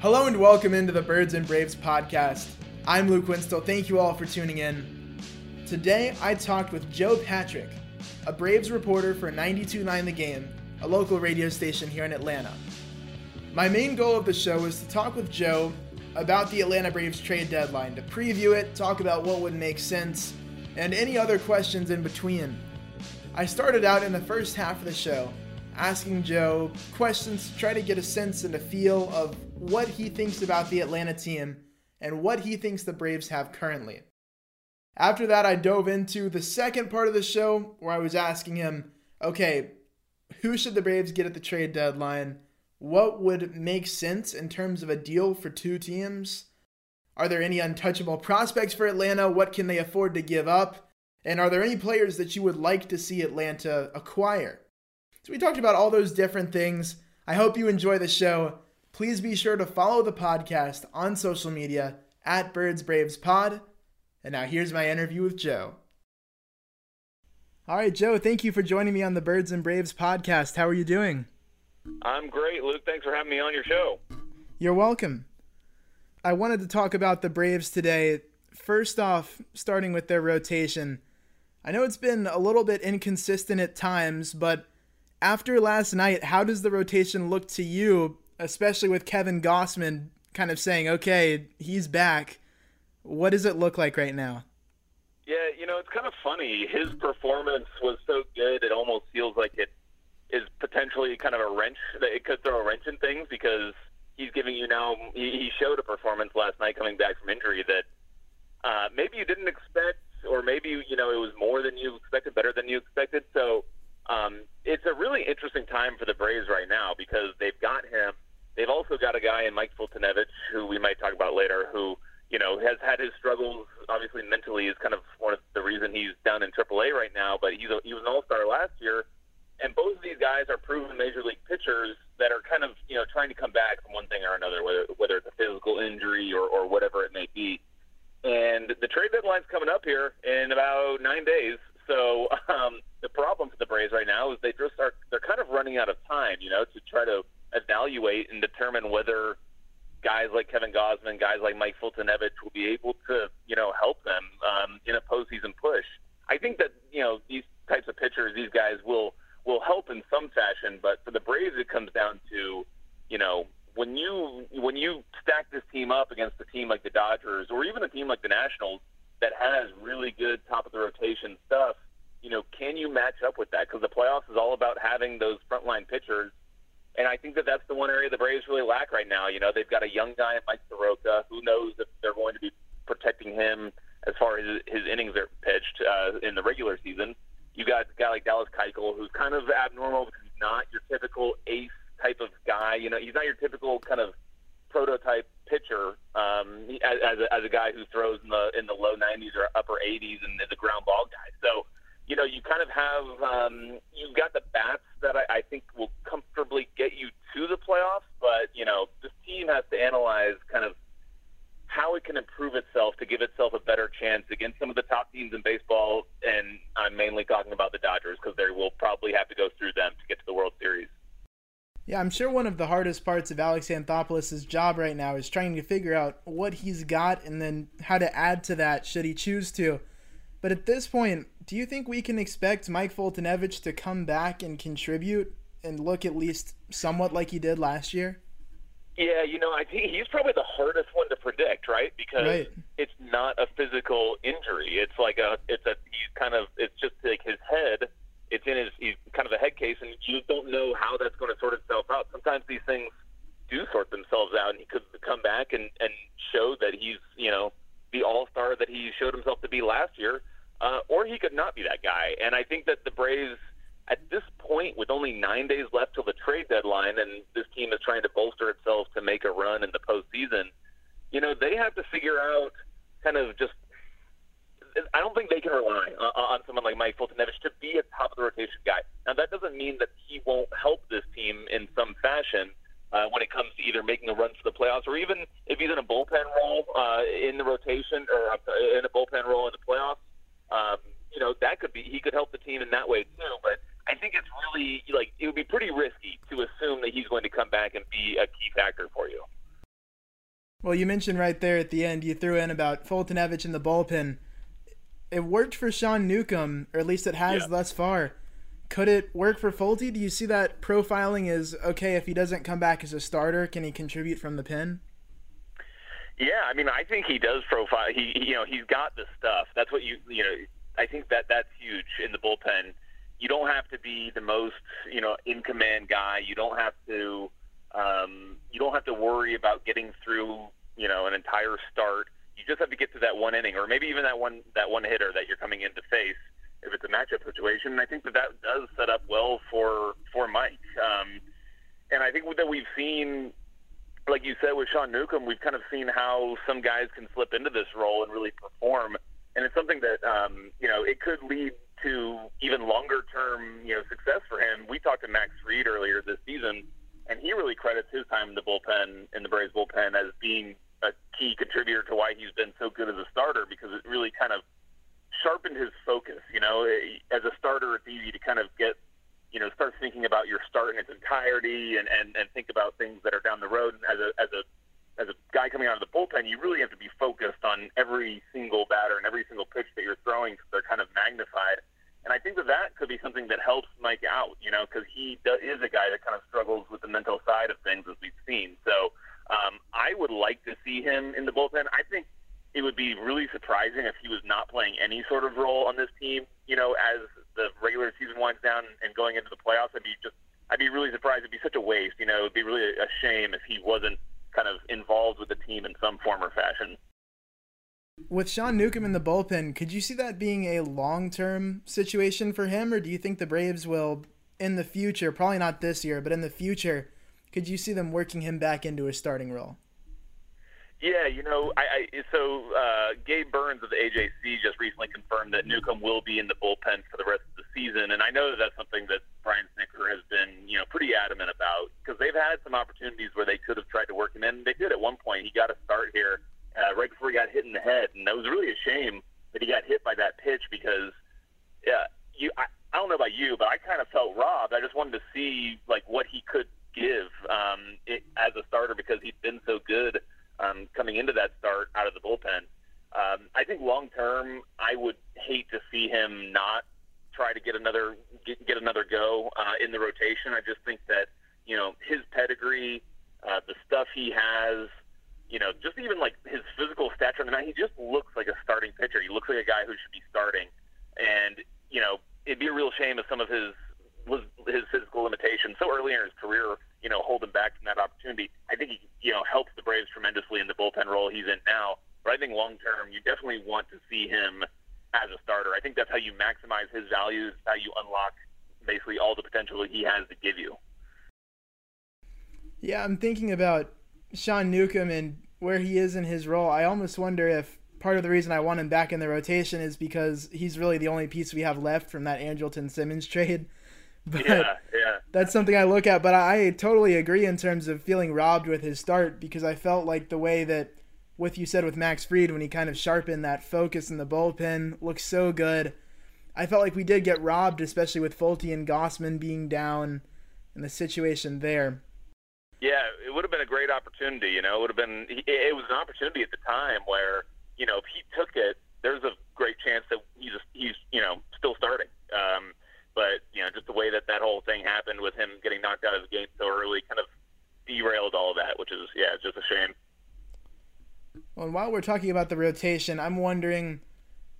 Hello and welcome into the Birds and Braves podcast. I'm Luke Winstell. Thank you all for tuning in. Today, I talked with Joe Patrick, a Braves reporter for 92.9 The Game, a local radio station here in Atlanta. My main goal of the show is to talk with Joe about the Atlanta Braves trade deadline, to preview it, talk about what would make sense, and any other questions in between. I started out in the first half of the show asking Joe questions to try to get a sense and a feel of what he thinks about the Atlanta team and what he thinks the Braves have currently. After that, I dove into the second part of the show where I was asking him, okay, who should the Braves get at the trade deadline? What would make sense in terms of a deal for two teams? Are there any untouchable prospects for Atlanta? What can they afford to give up? And are there any players that you would like to see Atlanta acquire? So we talked about all those different things. I hope you enjoy the show. Please be sure to follow the podcast on social media at Birds Braves Pod. And now here's my interview with Joe. All right, Joe, thank you for joining me on the Birds and Braves podcast. How are you doing? I'm great, Luke. Thanks for having me on your show. You're welcome. I wanted to talk about the Braves today. First off, starting with their rotation. I know it's been a little bit inconsistent at times, but after last night, how does the rotation look to you, especially with Kevin Gausman kind of saying, okay, he's back? What does it look like right now? Yeah, you know, it's kind of funny. His performance was so good, it almost feels like it is potentially kind of a wrench, that it could throw a wrench in things, because he's giving you now, he showed a performance last night coming back from injury that maybe you didn't expect, or maybe, you know, it was more than you expected, better than you expected. So it's a really interesting time for the Braves right now, because they've got him. They've also got a guy in Mike Foltynewicz, who we might talk about later, who, you know, has had his struggles, obviously mentally, is kind of one of the reason he's down in AAA right now, but he was an all-star last year. And both of these guys are proven major league pitchers that are kind of, you know, trying to come back from one thing or another, whether it's a physical injury or whatever it may be. And the trade deadline's coming up here in about 9 days. So the problem for the Braves right now is they're kind of running out of time, you know, to try to evaluate and determine whether guys like Kevin Gausman, guys like Mike Foltynewicz will be able to, you know, help them in a postseason push. I think that, you know, these types of pitchers, these guys will help in some fashion, but for the Braves it comes down to, you know, when you stack this team up against a team like the Dodgers or even a team like the Nationals that has really good top-of-the-rotation stuff, you know, can you match up with that? Because the playoffs is all about having those frontline pitchers, and I think that that's the one area the Braves really lack right now. You know, they've got a young guy in Mike Soroka. Who knows if they're going to be protecting him as far as his innings are pitched in the regular season. You got a guy like Dallas Keuchel, who's kind of abnormal because he's not your typical ace type of guy. You know, he's not your typical kind of prototype pitcher as a guy who throws in the low 90s or upper 80s and is a ground ball guy. So, you know, you kind of have you've got the bats that I think will comfortably get you to the playoffs, but, you know, this team has to analyze kind of how it can improve itself to give itself a better chance against some of the top teams in baseball, and I'm mainly talking about the Dodgers because they will probably have to go through them to get to the World Series. Yeah, I'm sure one of the hardest parts of Alex Anthopoulos' job right now is trying to figure out what he's got and then how to add to that should he choose to. But at this point, do you think we can expect Mike Foltynewicz to come back and contribute and look at least somewhat like he did last year? Yeah, you know, I think he's probably the hardest one to predict, right? Because It's not a physical injury. It's like it's just like his head. It's in he's kind of a head case, and you don't know how that's going to sort itself out. Sometimes these things do sort themselves out, and he could come back and show that he's, you know, the all-star that he showed himself to be last year, or he could not be that guy. And I think that the Braves, at this point, with only 9 days left till the trade deadline, and this team is trying to bolster itself to make a run in the postseason, you know, they have to figure out kind of just – I don't think they can rely on someone like Mike Foltynewicz to be a top-of-the-rotation guy. Now, that doesn't mean that he won't help this team in some fashion when it comes to either making a run for the playoffs or even if he's in a bullpen role in the rotation or in a bullpen role in the playoffs. You know, that could be – he could help the team in that way too, but – I think it's really, like, it would be pretty risky to assume that he's going to come back and be a key factor for you. Well, you mentioned right there at the end, you threw in about Foltynewicz in the bullpen. It worked for Sean Newcomb, or at least it has thus far. Could it work for Folty? Do you see that profiling as, okay, if he doesn't come back as a starter, can he contribute from the pen? Yeah, I mean, I think he does profile. He's got the stuff. That's what I think that's huge in the bullpen. You don't have to be the most, in command guy. You don't have to worry about getting through, an entire start. You just have to get to that one inning, or maybe even that one hitter that you're coming in to face if it's a matchup situation. And I think that does set up well for Mike. And I think that we've seen, like you said, with Sean Newcomb, we've kind of seen how some guys can slip into this role and really perform. And it's something that, it could lead to even longer-term, success for him. We talked to Max Fried earlier this season, and he really credits his time in the bullpen, in the Braves bullpen, as being a key contributor to why he's been so good as a starter, because it really kind of sharpened his focus. As a starter, it's easy to kind of get, start thinking about your start in its entirety and think about things that are down the road. As a guy coming out of the bullpen, you really have to be focused on every single batter and every single pitch that you're throwing, because they're kind of magnified. And I think that could be something that helps Mike out, because he is a guy that kind of struggles with the mental side of things, as we've seen. So I would like to see him in the bullpen. I think it would be really surprising if he was not playing any sort of role on this team, as the regular season winds down and going into the playoffs. I'd be really surprised. It'd be such a waste. It'd be really a shame if he wasn't kind of involved with the team in some form or fashion. With Sean Newcomb in the bullpen, could you see that being a long-term situation for him, or do you think the Braves will, in the future, probably not this year, but in the future, could you see them working him back into a starting role? Yeah, Gabe Burns of the AJC just recently confirmed that Newcomb will be in the bullpen for the rest of the season, and I know that's something that Brian Snicker has been, pretty adamant about, because they've had some opportunities where they could have tried to work him in. They did at one point. He got a start here right before he got hit in the head, and that was really a shame that he got hit by that pitch, because, I don't know about you, but I kind of felt robbed. I just wanted to see, what he could give as a starter, because he'd been so good coming into that start out of the bullpen. I think long-term, I would hate to see him not try to get another go in the rotation. I just think that, his pedigree, the stuff he has, just even his physical stature on the night, he just looks like a starting pitcher. He looks like a guy who should be starting. And, it'd be a real shame if some of his physical limitations so early in his career, hold him back from that opportunity. I think he, helps the Braves tremendously in the bullpen role he's in now. But I think long-term, you definitely want to see him as a starter. I think that's how you maximize his values, how you unlock basically all the potential he has to give you. Yeah, I'm thinking about Sean Newcomb and where he is in his role. I almost wonder if part of the reason I want him back in the rotation is because he's really the only piece we have left from that Andrelton Simmons trade. But yeah. That's something I look at. But I totally agree in terms of feeling robbed with his start, because I felt like the way that, you said with Max Fried, when he kind of sharpened that focus in the bullpen, looked so good. I felt like we did get robbed, especially with Folty and Gausman being down and the situation there. Yeah, it would have been a great opportunity. It was an opportunity at the time where, if he took it, there's a great chance that he's still starting. But, just the way that whole thing happened with him getting knocked out of the game so early kind of derailed all of that, which is, it's just a shame. Well, and while we're talking about the rotation, I'm wondering,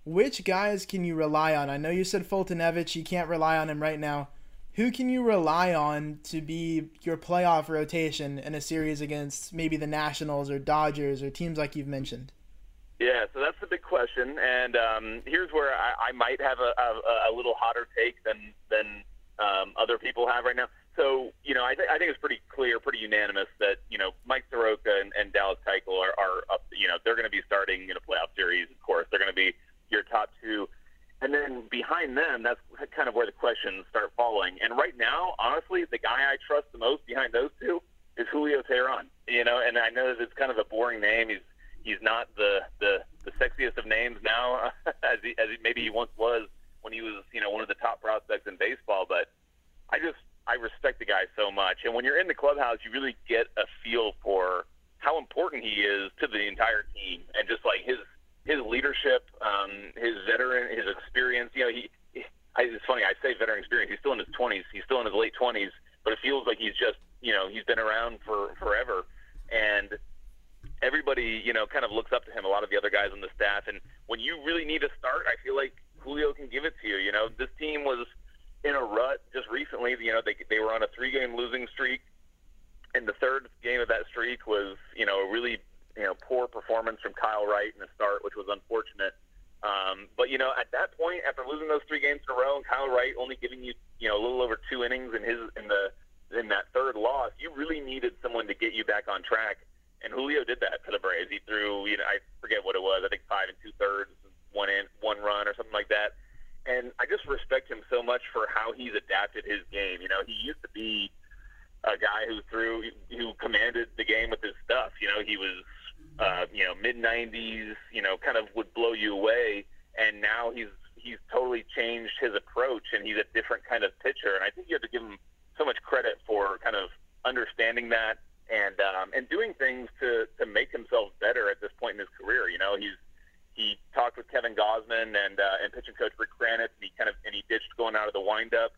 which guys can you rely on? I know you said Foltynewicz, you can't rely on him right now. Who can you rely on to be your playoff rotation in a series against maybe the Nationals or Dodgers or teams like you've mentioned? Yeah, so that's the big question, and here's where I might have a little hotter take than other people have right now. So, I think it's pretty clear, pretty unanimous that, Mike Soroka and Dallas Keuchel are up. They're going to be starting in a playoff series, of course. They're going to be your top two. And then behind them, that's kind of where the questions start falling. And right now, honestly, the guy I trust the most behind those two is Julio Teheran. And I know that it's kind of a boring name. He's not the sexiest of names now, as he maybe he once was when he was, one of the top prospects in baseball. But I respect the guy so much. And when you're in the clubhouse, you really get a feel for how important person he is to the entire team, and just like his leadership, his experience. You know, it's funny, I say veteran experience. He's still in his 20s. He's still in his late 20s, but it feels like he's just, you know, he's been around for forever, and everybody, you know, kind of looks up to him, a lot of the other guys on the staff. And when you really need a start, I feel like Julio can give it to you. You know, this team was in a rut just recently. You know, they were on a 3-game losing streak, and the third game of that streak was, you know, a really, you know, poor performance from Kyle Wright in a start, which was unfortunate. But, you know, at that point, after losing those 3 games in a row and Kyle Wright only giving you, you know, a little over 2 innings in that third loss, you really needed someone to get you back on track. And Julio did that for the Braves. He threw, you know, I forget what it was, I think 5 2/3, 1 run or something like that. And I just respect him so much for how he's adapted his game. You know, he used to be a guy who commanded the game with his stuff. You know, he was, you know, mid-90s, you know, kind of would blow you away. And now he's totally changed his approach, and he's a different kind of pitcher. And I think you have to give him so much credit for kind of understanding that, and doing things to make himself better at this point in his career. You know, he talked with Kevin Gausman and pitching coach Rick Kranitz, and he ditched going out of the windup,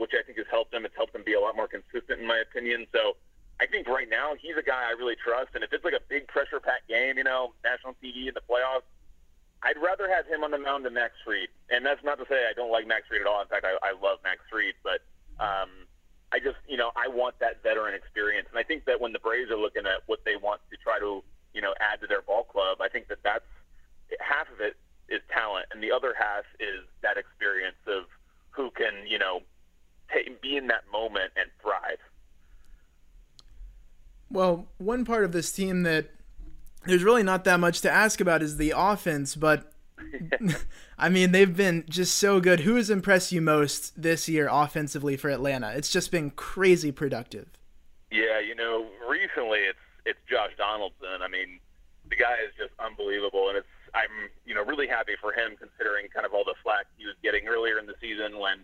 which I think has helped him. It's helped him be a lot more consistent, in my opinion. So I think right now he's a guy I really trust. And if it's like a big pressure-packed game, you know, national TV in the playoffs, I'd rather have him on the mound than Max Fried. And that's not to say I don't like Max Fried at all. In fact, I love Max Fried, but I just, you know, I want that veteran experience. And I think that when the Braves are looking at what they want to try to, you know, add to their ball club, I think that that's half of it is talent, and the other half is that experience of who can, you know, be in that moment and thrive. Well, one part of this team that there's really not that much to ask about is the offense, but I mean, they've been just so good. Who has impressed you most this year offensively for Atlanta? It's just been crazy productive. Yeah, you know, recently it's Josh Donaldson. I mean, the guy is just unbelievable, and I'm, you know, really happy for him, considering kind of all the flack he was getting earlier in the season when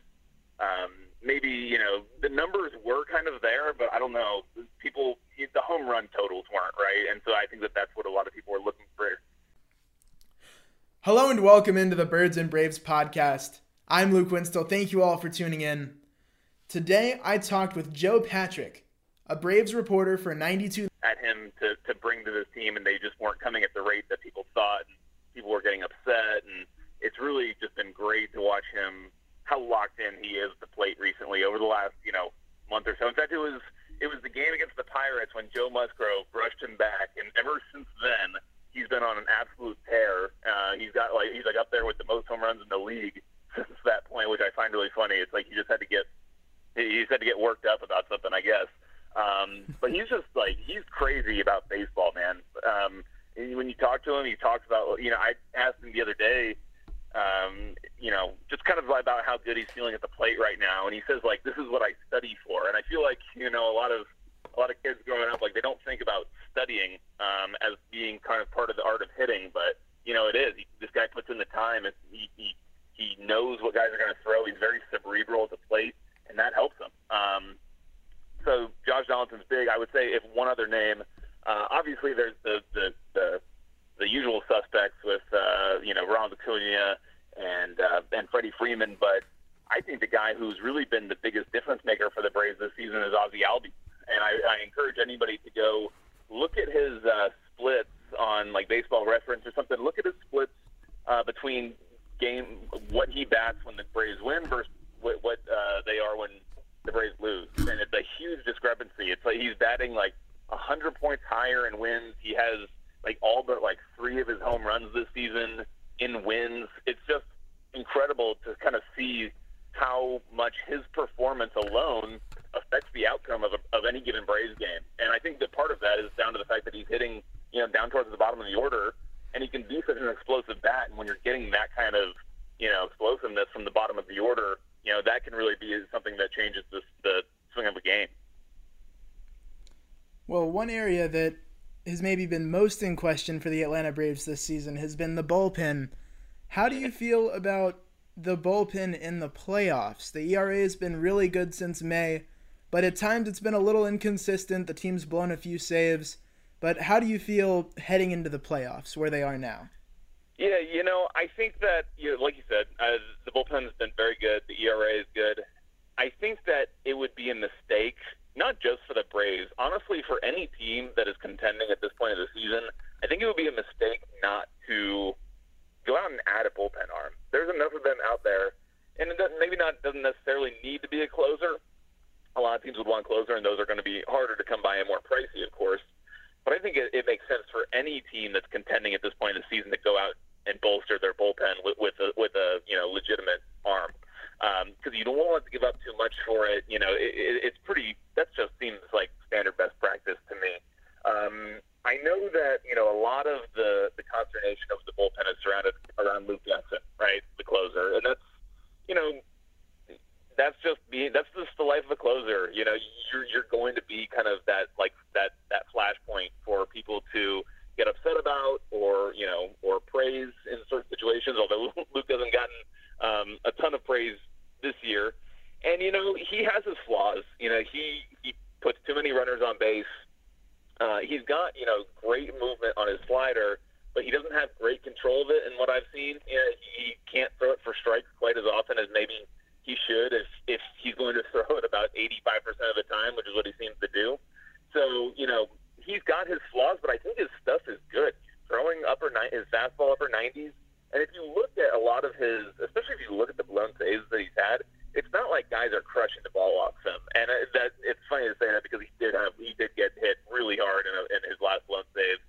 maybe, you know, the numbers were kind of there, but I don't know, the home run totals weren't right, and so I think that that's what a lot of people are looking for. Hello and welcome into the Birds and Braves podcast. I'm Luke Winstell. Thank you all for tuning in. Today I talked with Joe Patrick, a Braves reporter for 92. At him to bring to this team, and they just weren't coming at the rate that people thought, and people were getting upset, and it's really just been great to watch him, how locked in he is at the plate recently over the last, you know, month or so. In fact, it was the game against the Pirates when Joe Musgrove brushed him back, and ever since then, he's been on an absolute tear. He's up there with the most home runs in the league since that point, which I find really funny. It's like he just had to get worked up about something, I guess. But he's just like, he's crazy about baseball, man. And when you talk to him, he talks about, you know, I asked him the other day, you know, just kind of about how good he's feeling at the plate right now, and he says, like, this is what I study for. And I feel like, you know, a lot of kids growing up, like, they don't think about studying as being kind of part of the art of hitting, but, you know, it is. This guy puts in the time. He knows what guys are going to throw. He's very cerebral at the plate, and that helps him. So Josh Donaldson's big. I would say if one other name, obviously there's the usual suspects with, you know, Ronald Acuna and Freddie Freeman, but I think the guy who's really been the biggest difference maker for the Braves this season is Ozzie Albies. And I encourage anybody to go look at his splits on, like, Baseball Reference or something. Look at his splits between game, what he bats when the Braves win versus what they are when the Braves lose. And it's a huge discrepancy. It's like he's batting, like, 100 points higher in wins. He has, like, all but, like, 3 of his home runs this season in wins. It's just incredible to kind of see how much his performance alone affects the outcome of any given Braves game. And I think that part of that is down to the fact that he's hitting, you know, down towards the bottom of the order, and he can be such an explosive bat. And when you're getting that kind of, you know, explosiveness from the bottom of the order, you know, that can really be something that changes the swing of a game. Well, one area that has maybe been most in question for the Atlanta Braves this season has been the bullpen. How do you feel about the bullpen in the playoffs? The ERA has been really good since May, but at times it's been a little inconsistent. The team's blown a few saves. But how do you feel heading into the playoffs where they are now? Yeah, you know, I think that, like you said, the bullpen's been very good. The ERA is good. I think that it would be a mistake, not just for the Braves, honestly, for any team that is contending at this point of the season. I think it would be a mistake not to go out and add a bullpen arm. There's enough of them out there, and it doesn't, maybe not doesn't necessarily need to be a closer. A lot of teams would want a closer, and those are going to be harder to come by and more pricey, of course. But I think it makes sense for any team that's contending at this point in the season to go out and bolster their bullpen with a legitimate arm, because you don't want to give up too much for it. You know, it's pretty. That just seems like standard best practice to me. I know that a lot of the consternation of the bullpen is surrounded around Luke Jackson, right, the closer, and that's that's just the life of a closer. You know, you're going to be kind of that flashpoint for people to get upset about or praise in certain situations, although Luke hasn't gotten a ton of praise this year. And, he has his flaws. He puts too many runners on base. He's got, great movement on his slider, but he doesn't have great control of it. And what I've seen, he can't throw it for strikes quite as often as maybe he should if he's going to throw it about 85% of the time, which is what he seems to do. So, he's got his flaws, but I think his stuff is good. Throwing his fastball upper 90s, and if you look at a lot of his, especially if you look at the blown saves that he's had, it's not like guys are crushing the ball off him. And it's funny to say that because he did get hit really hard in his last blown save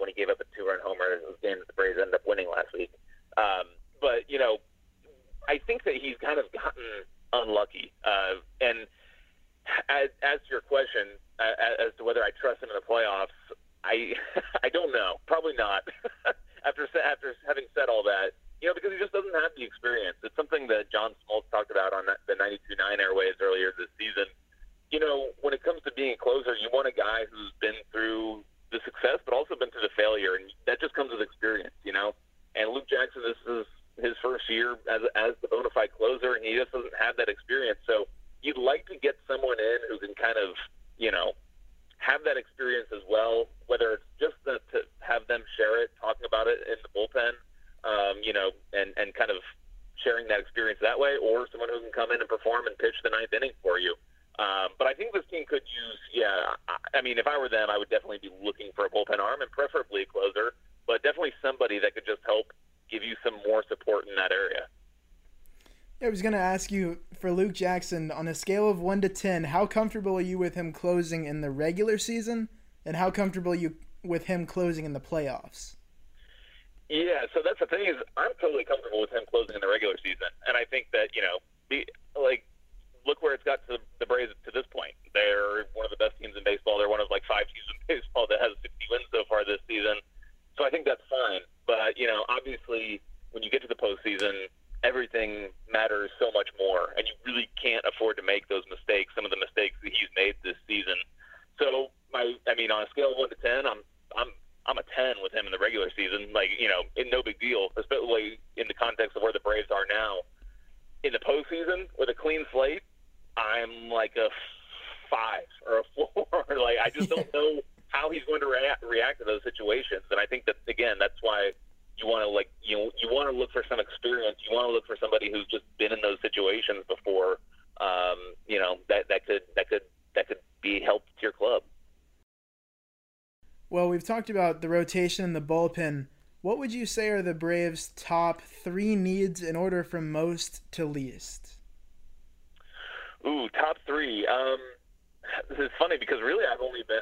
when he gave up a 2-run homer in the game that the Braves ended up winning last week. But I think that he's kind of gotten unlucky. And as to your question, as to whether I trust him in the playoffs, I don't know. Probably not. after having said all that, because he just doesn't have the experience. It's something that John Smoltz talked about on the 92.9 airwaves earlier this season. When it comes to being a closer, you want a guy who's been through the success but also been through the failure, and that just comes with experience, And Luke Jackson, this is his first year as the bona fide closer, and he just doesn't have that experience. So you'd like to get someone in who can kind of have that experience as well, whether it's just to have them share it, talking about it in the bullpen, and kind of sharing that experience that way, or someone who can come in and perform and pitch the ninth inning for you. But I think this team could use, if I were them, I would definitely be looking for a bullpen arm and preferably a closer, but definitely somebody that could just help give you some more support in that area. I was going to ask you, for Luke Jackson, on a scale of 1 to 10, how comfortable are you with him closing in the regular season, and how comfortable are you with him closing in the playoffs? Yeah, so that's the thing is, I'm totally comfortable with him closing in the regular season. And I think that, look where it's got to the Braves to this point. They're one of the best teams in baseball. They're one of, 5 teams in baseball that has 60 wins so far this season. So I think that's fine. But, obviously, when you get to the postseason, everything matters so much more, and you really can't afford to make those mistakes, some of the mistakes that he's made this season. So, on a scale of 1 to 10, I'm a 10 with him in the regular season. No big deal, especially in the context of where the Braves are now. In the postseason, with a clean slate, I'm like a 5 or a 4. I just don't know how he's going to react to those situations, and I think that, again, that's why you want to you want to look for some experience. You want to look for somebody who's just been in those situations before. That could be help to your club. Well, we've talked about the rotation and the bullpen. What would you say are the Braves' top 3 needs in order from most to least? Ooh, top 3. This is funny because really I've only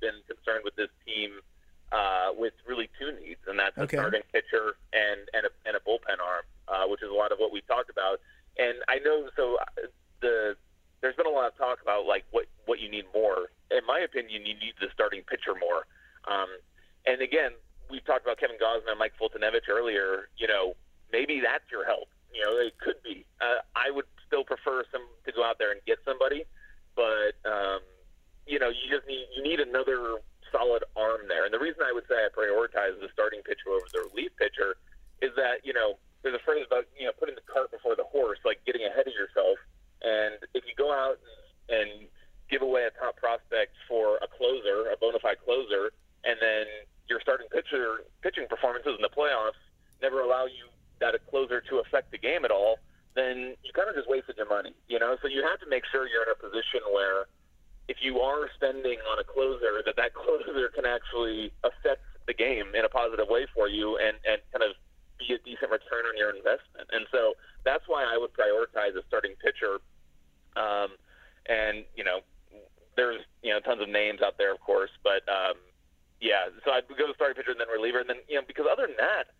been concerned with this team with really 2 needs, and that's a starting pitcher and a bullpen arm, which is a lot of what we talked about. And I know, so there's been a lot of talk about what you need more. In my opinion, you need the starting pitcher more. And again, we talked about Kevin Gausman and Mike Foltynewicz earlier. Maybe that's your help. It could be. I would still prefer to go out there and get somebody, but you need another solid arm there. And the reason I would say I prioritize the starting pitcher over the relief pitcher is that, there's a phrase about, putting the cart before the horse, like getting ahead of yourself. And if you go out and give away a top prospect for a closer, a bona fide closer, their money, you know? So you have to make sure you're in a position where if you are spending on a closer, that closer can actually affect the game in a positive way for you and kind of be a decent return on your investment. And so that's why I would prioritize a starting pitcher. And, you know, there's, you know, tons of names out there, of course, but yeah, so I'd go to starting pitcher and then reliever. And then, you know, because other than that,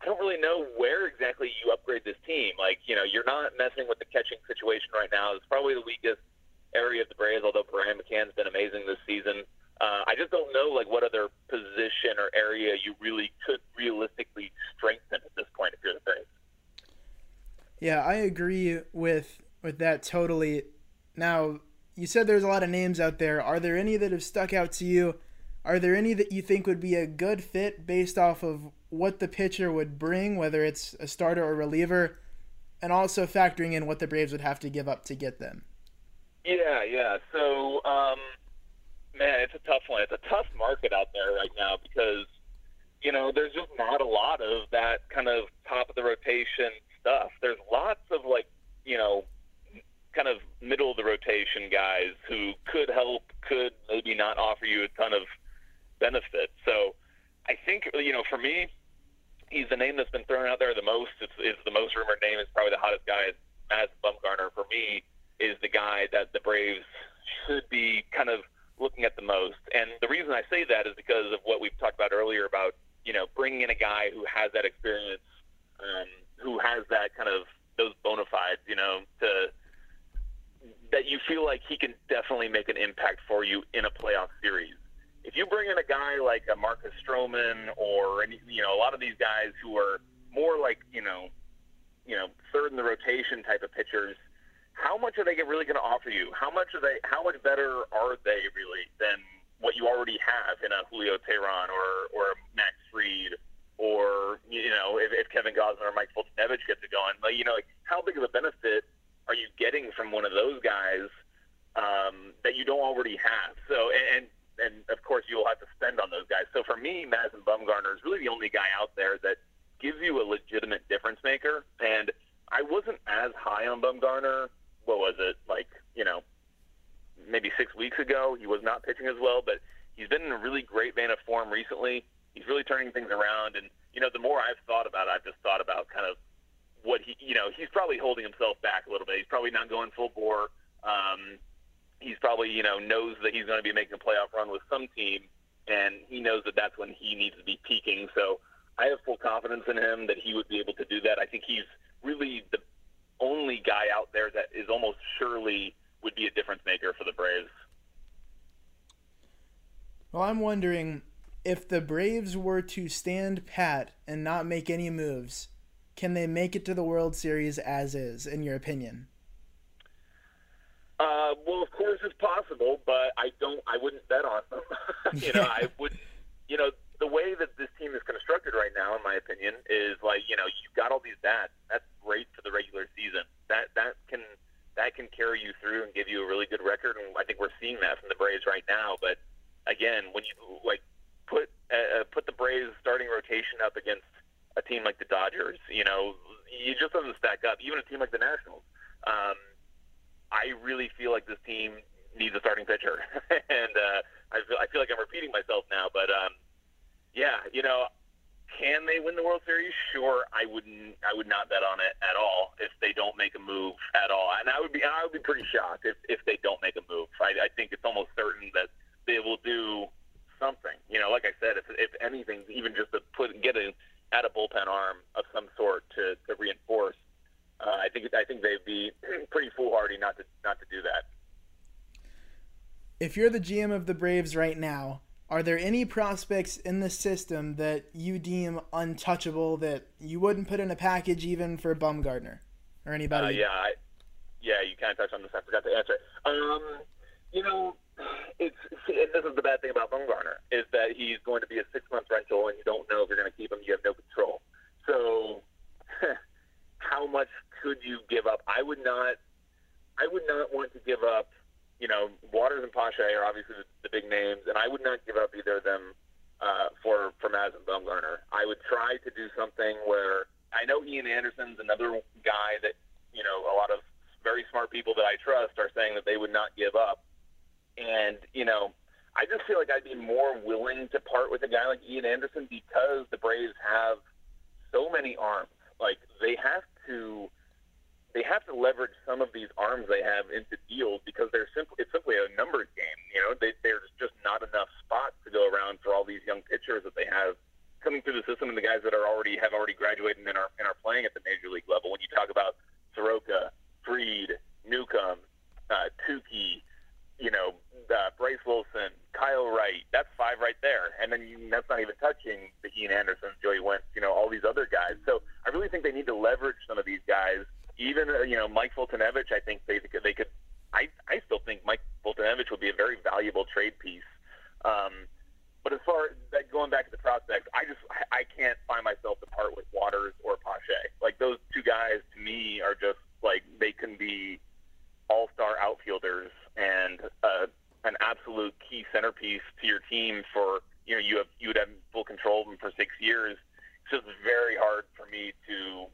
I don't really know where exactly you upgrade this team. Like, you know, you're not messing with the catching situation right now. It's probably the weakest area of the Braves, although Brian McCann's been amazing this season. I just don't know, like, what other position or area you really could realistically strengthen at this point if you're the Braves. Yeah, I agree with that totally. Now, you said there's a lot of names out there. Are there any that have stuck out to you? Are there any that you think would be a good fit based off of what the pitcher would bring, whether it's a starter or reliever, and also factoring in what the Braves would have to give up to get them? Yeah. So, man, it's a tough one. It's a tough market out there right now because, you know, there's just not a lot of that kind of top-of-the-rotation stuff. There's lots of, like, you know, kind of middle-of-the-rotation guys who could help, could maybe not offer you a ton of benefit. So I think, you know, for me, he's the name that's been thrown out there the most. It's the most rumored name. It's probably the hottest guy. Madison Bumgarner, for me, is the guy that the Braves should be kind of looking at the most. And the reason I say that is because of what we've talked about earlier about, you know, bringing in a guy who has that experience, who has that kind of those bona fides, you know, that you feel like he can definitely make an impact for you in a playoff series. If you bring in a guy like a Marcus Stroman or any, you know, a lot of these guys who are more like, you know, third in the rotation type of pitchers, how much are they really going to offer you? How much better are they really than what you already have in a Julio Teheran or Max Fried or, you know, if Kevin Gausman or Mike Foltynewicz gets it going, like, you know, like, how big of a benefit are you getting from one of those guys that you don't already have? So, and of course you'll have to spend on those guys. So for me, Madison Bumgarner is really the only guy out there that gives you a legitimate difference maker. And I wasn't as high on Bumgarner. What was it, like, you know, maybe 6 weeks ago? He was not pitching as well, but he's been in a really great vein of form recently. He's really turning things around. And, you know, the more I've thought about it, I've just thought about kind of what he, you know, he's probably holding himself back a little bit. He's probably not going full bore. He's probably, you know, knows that he's going to be making a playoff run with some team, and he knows that that's when he needs to be peaking. So I have full confidence in him that he would be able to do that. I think he's really the only guy out there that is almost surely would be a difference maker for the Braves. Well, I'm wondering if the Braves were to stand pat and not make any moves, can they make it to the World Series as is, in your opinion? Well, of course it's possible, but I wouldn't bet on them. You know, I wouldn't. You know, the way that this team is constructed right now, in my opinion, is like, you know, you've got all these bats. That's great for the regular season. That can carry you through and give you a really good record, and I think we're seeing that from the Braves right now. But again, when you like put the Braves starting rotation up against a team like the Dodgers, you know, it just doesn't stack up. Even a team like the Nationals. I really feel like this team needs a starting pitcher, and I feel like I'm repeating myself now, but yeah, you know, can they win the World Series? Sure, I would not bet on it at all if they don't make a move at all, and I would be pretty shocked if they don't make a move. I think it's almost certain that they will do something. You know, like I said, if anything, even just to get an out of bullpen arm of some sort to reinforce. I think they'd be pretty foolhardy not to do that. If you're the GM of the Braves right now, are there any prospects in the system that you deem untouchable that you wouldn't put in a package even for Bumgarner or anybody? Yeah, you kind of touched on this. I forgot to answer it. You know, this is the bad thing about Bumgarner is that he's going to be a 6-month rental, and you don't know if you're going to keep him. You have no control. So how much could you give up? I would not want to give up, you know, Waters and Pache are obviously the big names, and I would not give up either of them for Madison Bumgarner. I would try to do something where I know Ian Anderson's another guy that, you know, a lot of very smart people that I trust are saying that they would not give up. And, you know, I just feel like I'd be more willing to part with a guy like Ian Anderson because the Braves have so many arms. Like, they have to leverage some of these arms they have into deals because it's simply a numbers game. You know, there's just not enough spots to go around for all these young pitchers that they have coming through the system, and the guys that have already graduated and are playing at the major league level. When you talk about Soroka, Fried, Newcomb, Tukey, you know, Bryce Wilson, Kyle Wright, that's five right there. And then that's not even touching the Ian Anderson, Joey Wentz, you know, all these other guys. So I really think they need to leverage some of these guys. Even, you know, Mike Foltynewicz, I think they could. I still think Mike Foltynewicz would be a very valuable trade piece. But as far as going back to the prospects, I can't find myself to part with Waters or Pache. Like, those two guys to me are just like, they can be all-star outfielders and an absolute key centerpiece to your team for, you know, you would have full control of them for 6 years. It's just very hard for me to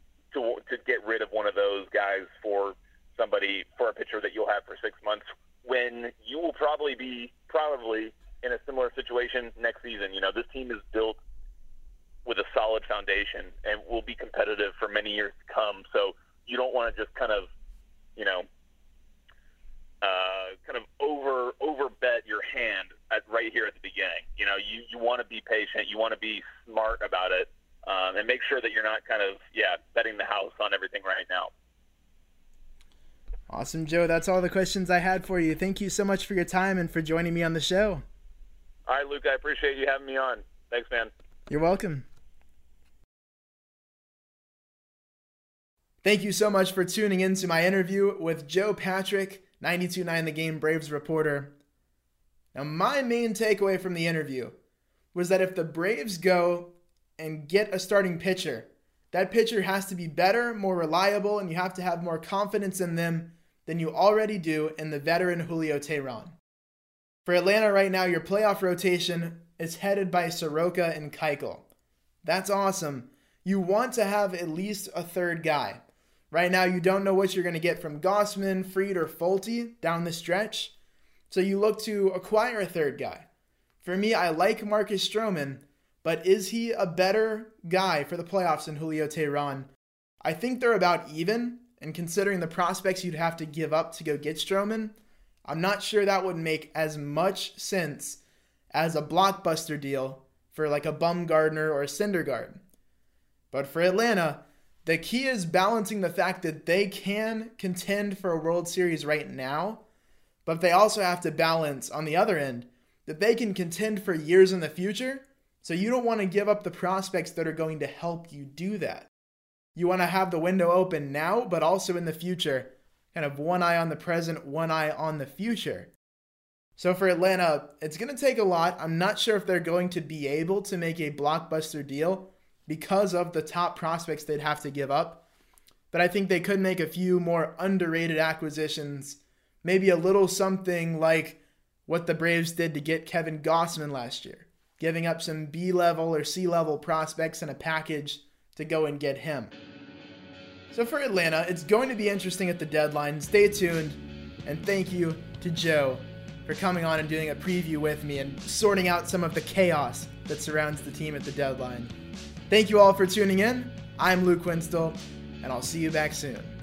get rid of one of those guys for a pitcher that you'll have for 6 months when you will probably be in a similar situation next season. You know, this team is built with a solid foundation and will be competitive for many years to come. So you don't want to just kind of, you know, over bet your hand right here at the beginning. You know, you want to be patient. You want to be smart about it, and make sure that you're not kind of, betting the house on everything right now. Awesome, Joe. That's all the questions I had for you. Thank you so much for your time and for joining me on the show. All right, Luke, I appreciate you having me on. Thanks, man. You're welcome. Thank you so much for tuning in to my interview with Joe Patrick, 92.9 The Game Braves reporter. Now, my main takeaway from the interview was that if the Braves go and get a starting pitcher, that pitcher has to be better, more reliable, and you have to have more confidence in them than you already do in the veteran Julio Teheran. For Atlanta right now, your playoff rotation is headed by Soroka and Keuchel. That's awesome. You want to have at least a third guy. Right now, you don't know what you're going to get from Gausman, Fried, or Folty down the stretch, so you look to acquire a third guy. For me, I like Marcus Stroman, but is he a better guy for the playoffs than Julio Teheran? I think they're about even, and considering the prospects you'd have to give up to go get Stroman, I'm not sure that would make as much sense as a blockbuster deal for like a Bumgarner or a Cindergard. But for Atlanta, the key is balancing the fact that they can contend for a World Series right now, but they also have to balance on the other end that they can contend for years in the future, so you don't want to give up the prospects that are going to help you do that. You want to have the window open now, but also in the future, kind of one eye on the present, one eye on the future. So for Atlanta, it's going to take a lot. I'm not sure if they're going to be able to make a blockbuster deal because of the top prospects they'd have to give up. But I think they could make a few more underrated acquisitions, maybe a little something like what the Braves did to get Kevin Gausman last year, giving up some B-level or C-level prospects in a package to go and get him. So for Atlanta, it's going to be interesting at the deadline. Stay tuned, and thank you to Joe for coming on and doing a preview with me and sorting out some of the chaos that surrounds the team at the deadline. Thank you all for tuning in. I'm Luke Winstell, and I'll see you back soon.